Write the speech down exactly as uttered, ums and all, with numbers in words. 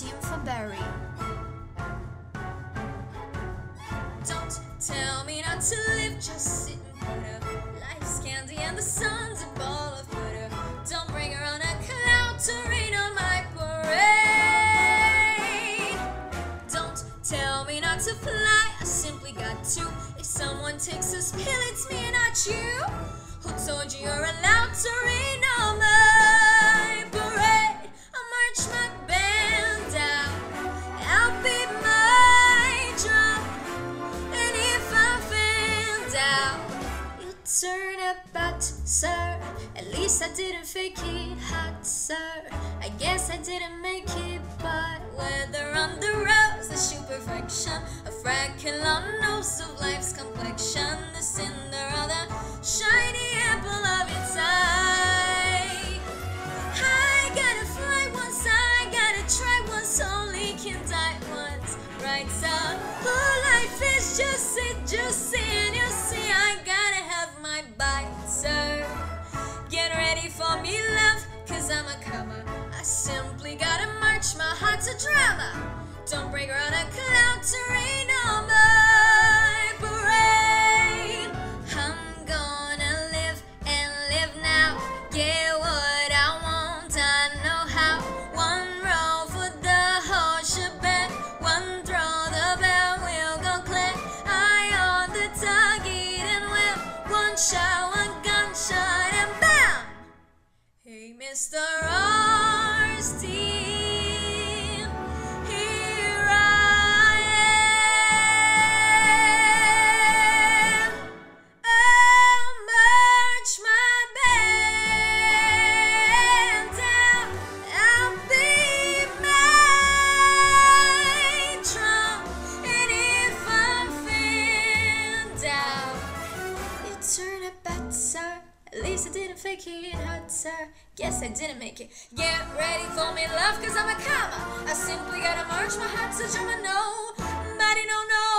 team for Barry. Don't tell me not to live, just sit and put up. Life's candy and the sun's a ball of butter. Don't bring her on a cloud to rain on my parade. Don't tell me not to fly, I simply got to. If someone takes a spill, it's me, not you. Who told you you're allowed to rain on my parade? I'll march my band down, I'll beat my drum, and if I fanned out, you turn about, sir. At least I didn't fake it hot, sir. I guess I didn't make it, but whether on the roads, I shoot perfection, a fragile on nose of life's complexion, the Cinderella, shiny apple of its eye. I gotta fly once, I gotta try once, only can die once. Right, so all life is juicy, juicy, and you see I gotta have my bite, sir. Get ready for me, love, cause I'm a comer. I simply gotta march, my heart's a drama. Don't break her on a cloud to rain on my parade. I'm gonna live and live now, get what I want, I know how. One roll for the whole shebang, one throw the bell, we'll go clear. Eye on the target and whip, one shot, one gunshot, and bam! Hey, Mister R's team, here I am. I'll march my band down, I'll beat my drum, and if I'm fanned out, you turn it back, sir. At least I didn't fake it hot, sir. Guess I didn't make it. Get ready for me, love, cause I'm a comma. I simply gotta march, my heart's a drama, no, nobody don't know.